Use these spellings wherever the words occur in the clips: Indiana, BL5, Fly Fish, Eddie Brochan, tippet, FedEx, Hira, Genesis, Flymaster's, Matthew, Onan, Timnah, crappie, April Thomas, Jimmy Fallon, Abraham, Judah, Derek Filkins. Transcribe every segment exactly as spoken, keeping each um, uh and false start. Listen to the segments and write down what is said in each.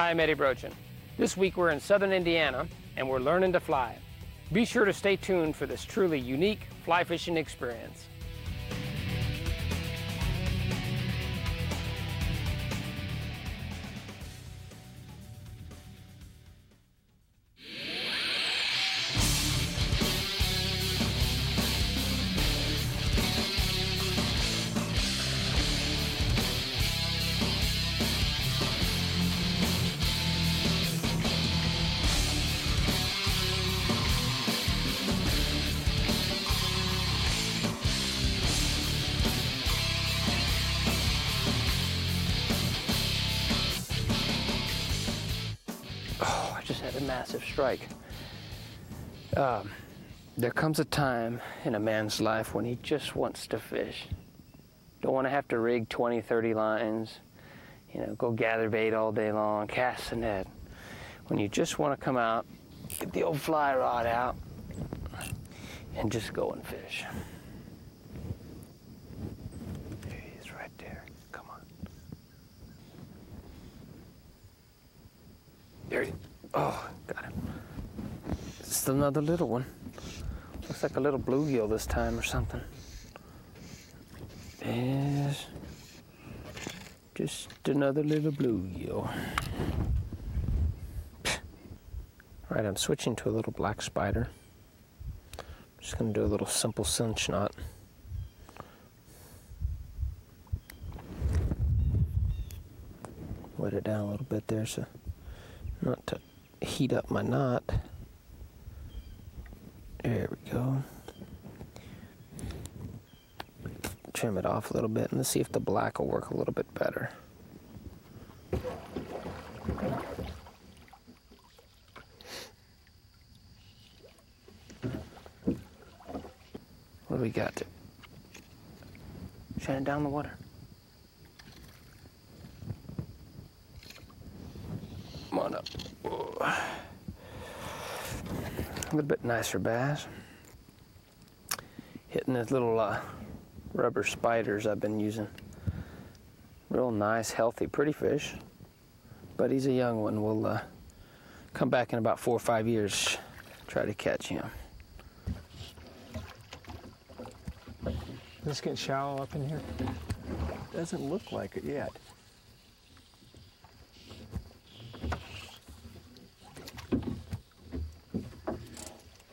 Hi, I'm Eddie Brochan. This week we're in southern Indiana and we're learning to fly. Be sure to stay tuned for this truly unique fly fishing experience. Had a massive strike. Um, there comes a time in a man's life when he just wants to fish. Don't want to have to rig twenty, thirty lines, you know, go gather bait all day long, cast the net. When you just want to come out, get the old fly rod out, and just go and fish. There he is right there. Come on. There he is. Oh, got him. It's another little one. Looks like a little bluegill this time or something. Yes. Just another little bluegill. All right, I'm switching to a little black spider. I'm just gonna do a little simple cinch knot. Wet it down a little bit there so not to heat up my knot. There we go. Trim it off a little bit and let's see if the black will work a little bit better. What do we got there? Shining down the water. Come on up. Whoa. A little bit nicer bass. Hitting those little uh, rubber spiders I've been using. Real nice, healthy, pretty fish. But he's a young one. We'll uh, come back in about four or five years, try to catch him. Is this getting shallow up in here? Doesn't look like it yet.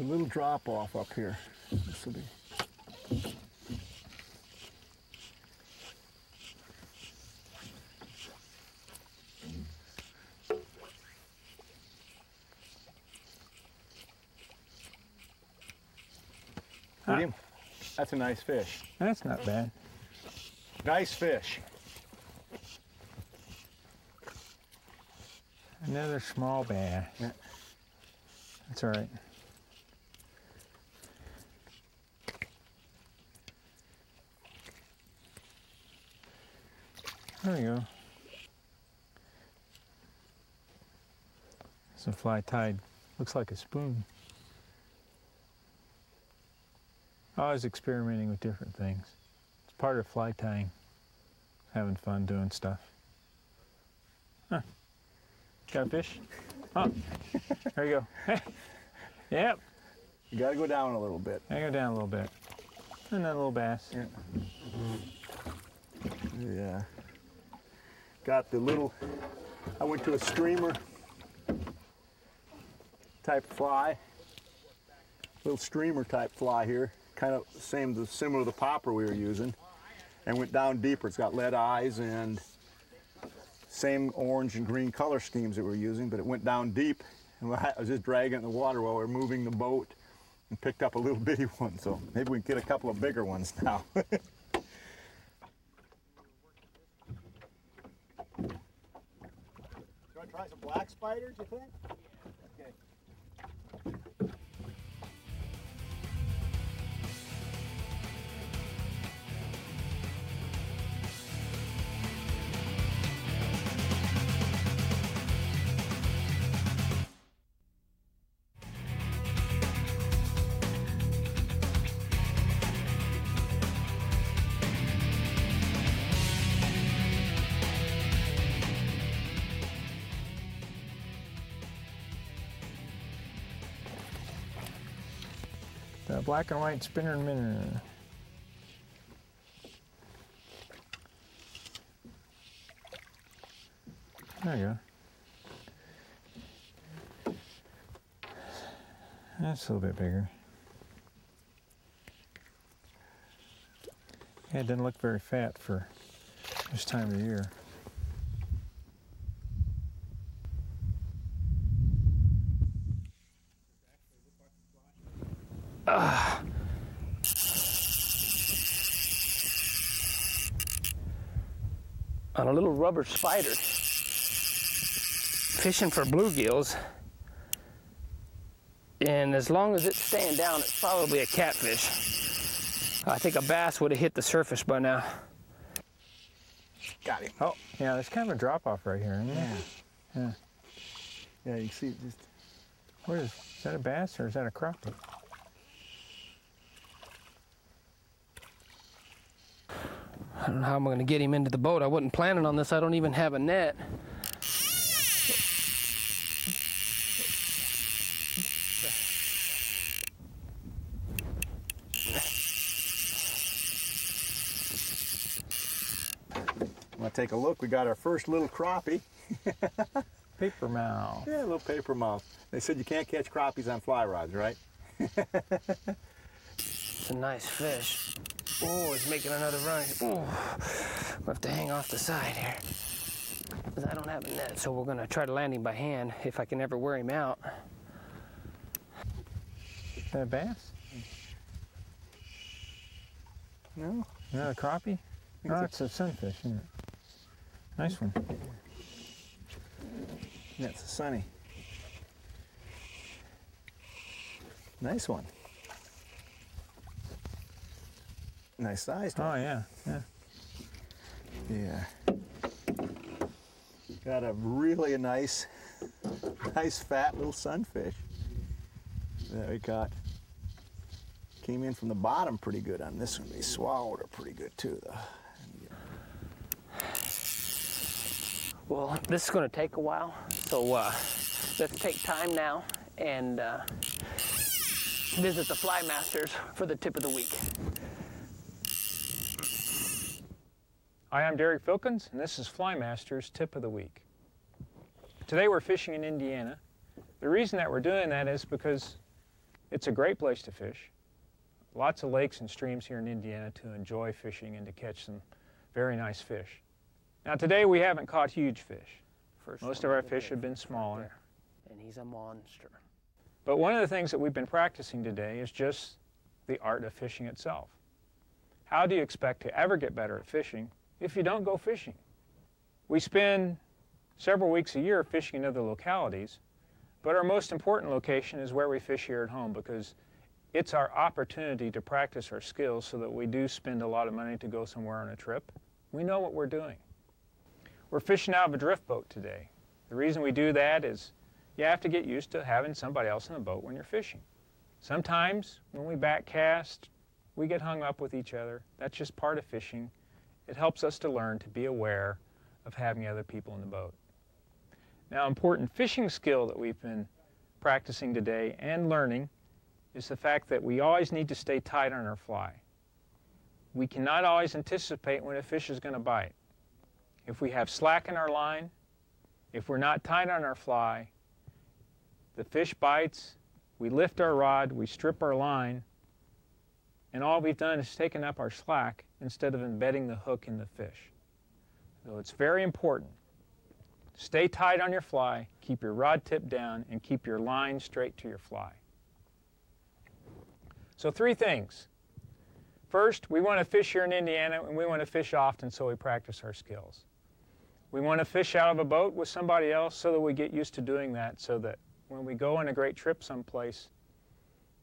A little drop off up here. This will be. Ah. That's a nice fish. That's not bad. Nice fish. Another small bass. Yeah. That's all right. There we go. It's a fly tied. Looks like a spoon. I was experimenting with different things. It's part of fly tying. Having fun doing stuff. Huh. Got a fish? Oh, there you go. Yep. You gotta go down a little bit. I go down a little bit. And that little bass. Yeah. Yeah. Got the little, I went to a streamer type fly, little streamer type fly here, kind of same, the similar to the popper we were using, and went down deeper. It's got lead eyes and same orange and green color schemes that we were using, but it went down deep, and I was just dragging it in the water while we were moving the boat and picked up a little bitty one, so maybe we can get a couple of bigger ones now. Try some black spiders, you think? Okay. black and white spinner and minner. There you go. That's a little bit bigger. Yeah, it doesn't look very fat for this time of year. Ah. On a little rubber spider, fishing for bluegills, and as long as it's staying down, it's probably a catfish. I think a bass would have hit the surface by now. Got him. Oh, yeah, there's kind of a drop off right here, isn't there? Yeah. Yeah, you can see it just. What is, is that a bass or is that a crappie? I don't know how I'm going to get him into the boat. I wasn't planning on this. I don't even have a net. Take a look. We got our first little crappie. Paper mouth. Yeah, a little paper mouth. They said you can't catch crappies on fly rods, right? It's a nice fish. Oh, it's making another run. Oh, I'll have to hang off the side here. Because I don't have a net, so we're going to try to land him by hand if I can ever wear him out. Is that a bass? No? Not a crappie? No, it's a sunfish, isn't it? Nice one. That's a sunny. Nice one. Nice size. Oh yeah, yeah. Yeah. Got a really nice, nice fat little sunfish that we caught. Came in from the bottom pretty good on this one. They swallowed it pretty good too, though. Well, this is going to take a while, so uh, let's take time now and uh, visit the Flymaster's for the tip of the week. Hi, I'm Derek Filkins, and this is Flymaster's Tip of the Week. Today we're fishing in Indiana. The reason that we're doing that is because it's a great place to fish. Lots of lakes and streams here in Indiana to enjoy fishing and to catch some very nice fish. Now today we haven't caught huge fish. First Most of our fish have been smaller. And he's a monster. But one of the things that we've been practicing today is just the art of fishing itself. How do you expect to ever get better at fishing if you don't go fishing? We spend several weeks a year fishing in other localities, but our most important location is where we fish here at home, because it's our opportunity to practice our skills so that we do spend a lot of money to go somewhere on a trip. We know what we're doing. We're fishing out of a drift boat today. The reason we do that is you have to get used to having somebody else in the boat when you're fishing. Sometimes when we backcast, we get hung up with each other. That's just part of fishing. It helps us to learn to be aware of having other people in the boat. Now, important fishing skill that we've been practicing today and learning is the fact that we always need to stay tight on our fly. We cannot always anticipate when a fish is going to bite. If we have slack in our line, if we're not tight on our fly, the fish bites, we lift our rod, we strip our line, and all we've done is taken up our slack instead of embedding the hook in the fish. So it's very important. Stay tight on your fly, keep your rod tip down, and keep your line straight to your fly. So three things. First, we want to fish here in Indiana, and we want to fish often so we practice our skills. We want to fish out of a boat with somebody else so that we get used to doing that, so that when we go on a great trip someplace,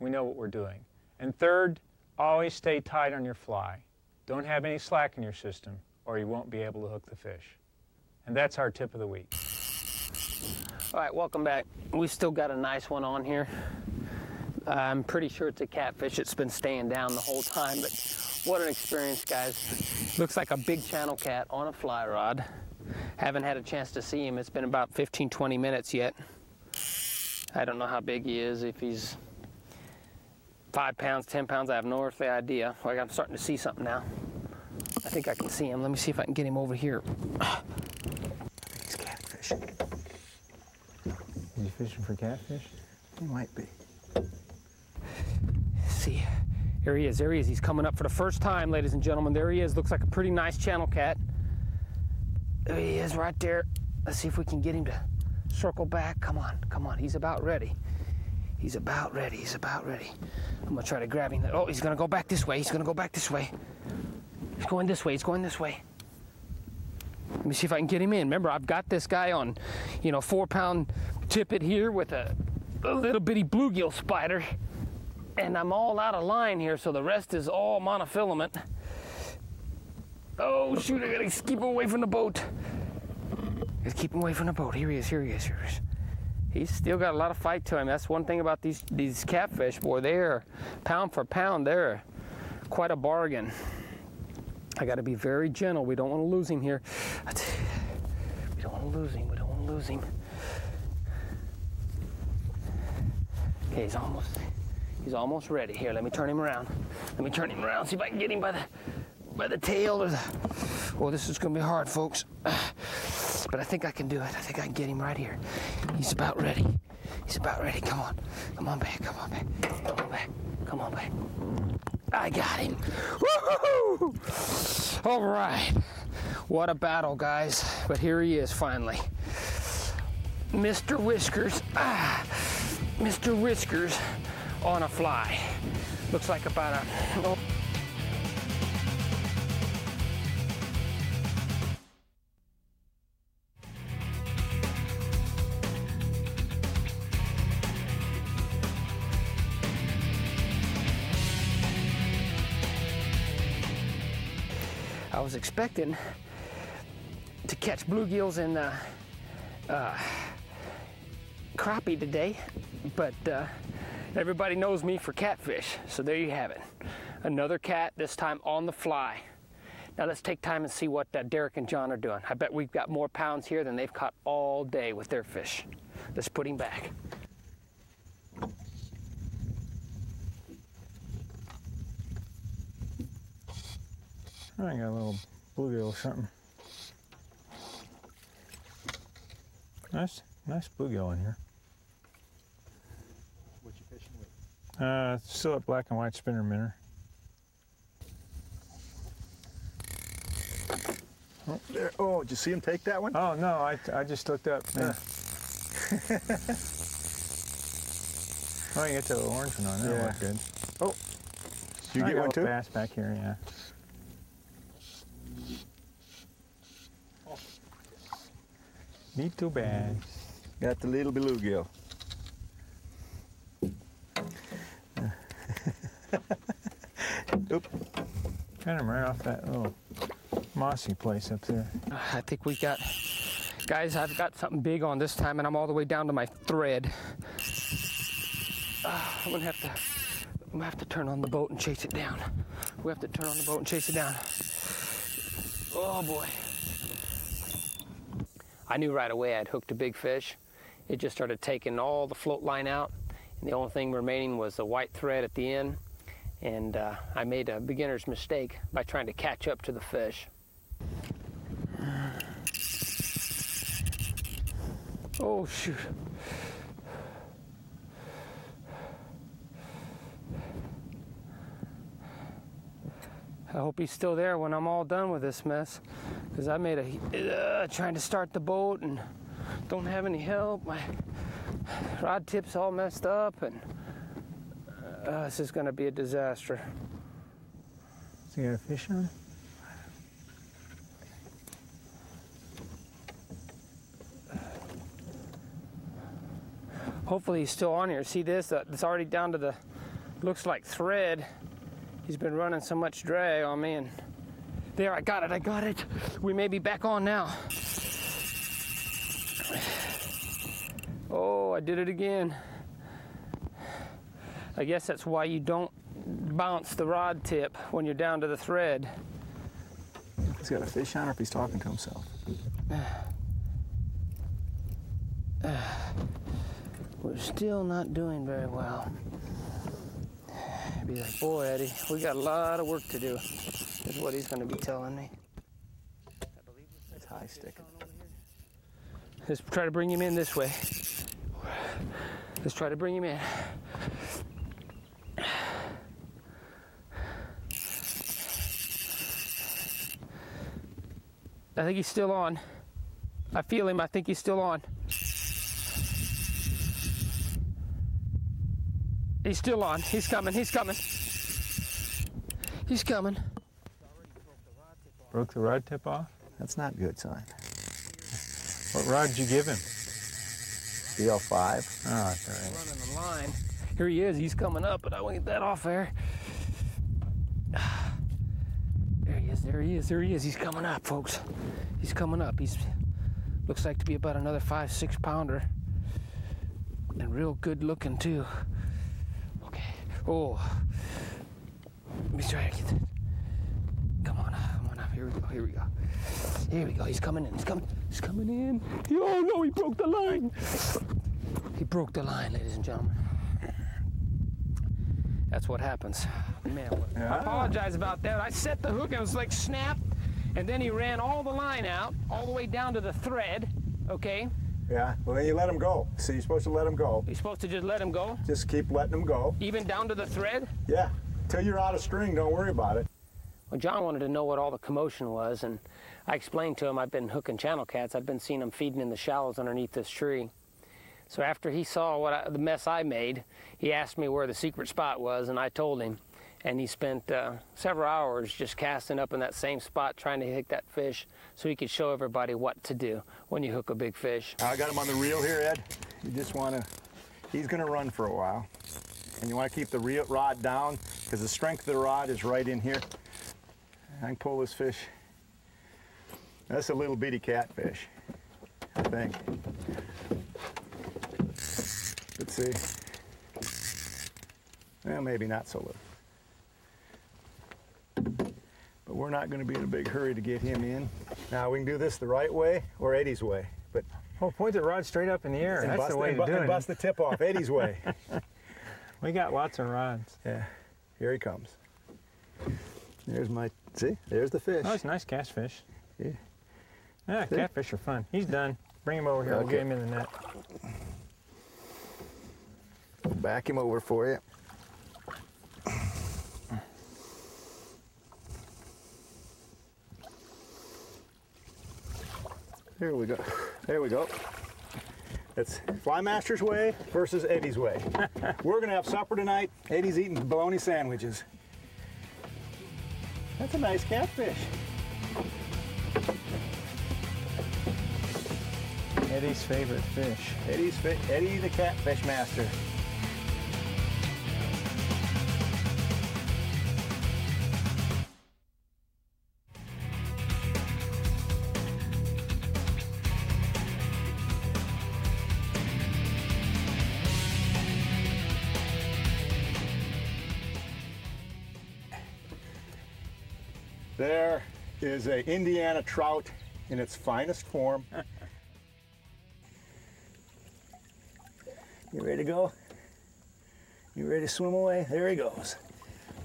we know what we're doing. And third, always stay tight on your fly. Don't have any slack in your system, or you won't be able to hook the fish. And that's our tip of the week. All right, welcome back. We've still got a nice one on here. I'm pretty sure it's a catfish. It's been staying down the whole time, but what an experience, guys. Looks like a big channel cat on a fly rod. Haven't had a chance to see him. It's been about fifteen, twenty minutes yet. I don't know how big he is, if he's five pounds, ten pounds, I have no earthly idea. Like, I'm starting to see something now. I think I can see him. Let me see if I can get him over here. I think he's catfish. Is he fishing for catfish? He might be. Let's see. There he is, there he is. He's coming up for the first time, ladies and gentlemen. There he is. Looks like a pretty nice channel cat. There he is right there. Let's see if we can get him to circle back. Come on, come on. He's about ready. He's about ready. He's about ready. I'm going to try to grab him. Oh, he's going to go back this way. He's going to go back this way. He's going this way. He's going this way. Let me see if I can get him in. Remember, I've got this guy on, you know, four-pound tippet here with a, a little bitty bluegill spider. And I'm all out of line here, so the rest is all monofilament. Oh, shoot, I gotta keep him away from the boat. Just keep him away from the boat. Here he is, here he is, here he is. He's still got a lot of fight to him. That's one thing about these, these catfish, boy. They're, pound for pound, they're quite a bargain. I gotta be very gentle. We don't wanna lose him here. We don't wanna lose him, we don't wanna lose him. Okay, he's almost. He's almost ready. Here, let me turn him around. Let me turn him around. See if I can get him by the by the tail or the. Oh, this is gonna be hard, folks. But I think I can do it. I think I can get him right here. He's about ready. He's about ready. Come on. Come on back. Come on back. Come on back. Come on back. I got him. Woo-hoo-hoo! All right. What a battle, guys. But here he is finally. Mister Whiskers. Ah, Mister Whiskers. On a fly. Looks like about a... Oh. I was expecting to catch bluegills and uh, uh, crappie today, but uh, everybody knows me for catfish, so there you have it. Another cat, this time on the fly. Now let's take time and see what uh, Derek and John are doing. I bet we've got more pounds here than they've caught all day with their fish. Let's put him back. I got a little bluegill or something. Nice, nice bluegill in here. Uh, still a black and white spinner minnow. Oh, there. Oh, did you see him take that one? Oh, no, I, I just looked up. Yeah. Oh, you get the orange one on. That yeah. Looked good. Oh, did you I get one too? Bass back here, yeah. Oh. Need two bass. Got the little bluegill. Oop. Kind of right off that little mossy place up there. I think we got, guys, I've got something big on this time, and I'm all the way down to my thread. Uh, I'm gonna have to, I'm gonna have to turn on the boat and chase it down. We have to turn on the boat and chase it down. Oh boy. I knew right away I'd hooked a big fish. It just started taking all the float line out, and the only thing remaining was the white thread at the end. And uh, I made a beginner's mistake by trying to catch up to the fish. Oh, shoot. I hope he's still there when I'm all done with this mess, because I made a, uh, trying to start the boat and don't have any help. My rod tip's all messed up and Uh, this is going to be a disaster. Is he got a fish on? Hopefully he's still on here. See this? Uh, it's already down to the, looks like thread. He's been running so much drag on me. And there, I got it, I got it. We may be back on now. Oh, I did it again. I guess that's why you don't bounce the rod tip when you're down to the thread. He's got a fish on, or if he's talking to himself. Uh, uh, we're still not doing very well. be like, boy, Eddie, we got a lot of work to do, is what he's going to be telling me. It's high sticking. Let's try to bring him in this way. Let's try to bring him in. I think he's still on. I feel him. I think he's still on. He's still on. He's coming. He's coming. He's coming. Broke the rod tip off? That's not a good sign. What rod did you give him? B L five. Oh, that's all right. Running the line. Here he is. He's coming up, but I won't get that off there. There he is. There he is. There he is. He's coming up, folks. He's coming up. He's looks like to be about another five, six pounder, and real good looking too. Okay. Oh, let me try to get that. Come on, come on up. Here we go. Here we go. Here we go. He's coming in. He's coming. He's coming in. Oh no! He broke the line. He broke the line, ladies and gentlemen. That's what happens. Man, yeah. I apologize about that. I set the hook. I was like, snap. And then he ran all the line out, all the way down to the thread, okay? Yeah, well, then you let him go. So you're supposed to let him go. You're supposed to just let him go? Just keep letting him go. Even down to the thread? Yeah, till you're out of string, don't worry about it. Well, John wanted to know what all the commotion was, and I explained to him I've been hooking channel cats. I've been seeing them feeding in the shallows underneath this tree. So after he saw what I, the mess I made, he asked me where the secret spot was, and I told him. And he spent uh, several hours just casting up in that same spot trying to hook that fish so he could show everybody what to do when you hook a big fish. I got him on the reel here, Ed. You just want to, he's going to run for a while. And you want to keep the reel, rod down because the strength of the rod is right in here. I can pull this fish. That's a little bitty catfish, I think. Let's see. Well, maybe not so little. But we're not going to be in a big hurry to get him in. Now, we can do this the right way or Eddie's way. But oh, point the rod straight up in the air. That's bust, the way to do it. And bust the tip off Eddie's way. We got lots of rods. Yeah. Here he comes. There's my, see, there's the fish. Oh, it's a nice catfish. Yeah. Yeah, see? Catfish are fun. He's done. Bring him over here. Okay. We'll get him in the net. Back him over for you. There we go. There we go. It's Flymaster's way versus Eddie's way. We're going to have supper tonight. Eddie's eating bologna sandwiches. That's a nice catfish. Eddie's favorite fish. Eddie's fi Eddie the catfish master. There is a Indiana trout in its finest form. You ready to go? You ready to swim away? There he goes.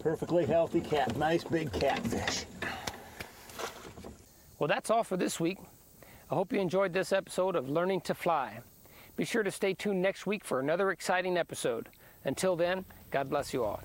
Perfectly healthy cat, nice big catfish. Well, that's all for this week. I hope you enjoyed this episode of Learning to Fly. Be sure to stay tuned next week for another exciting episode. Until then, God bless you all.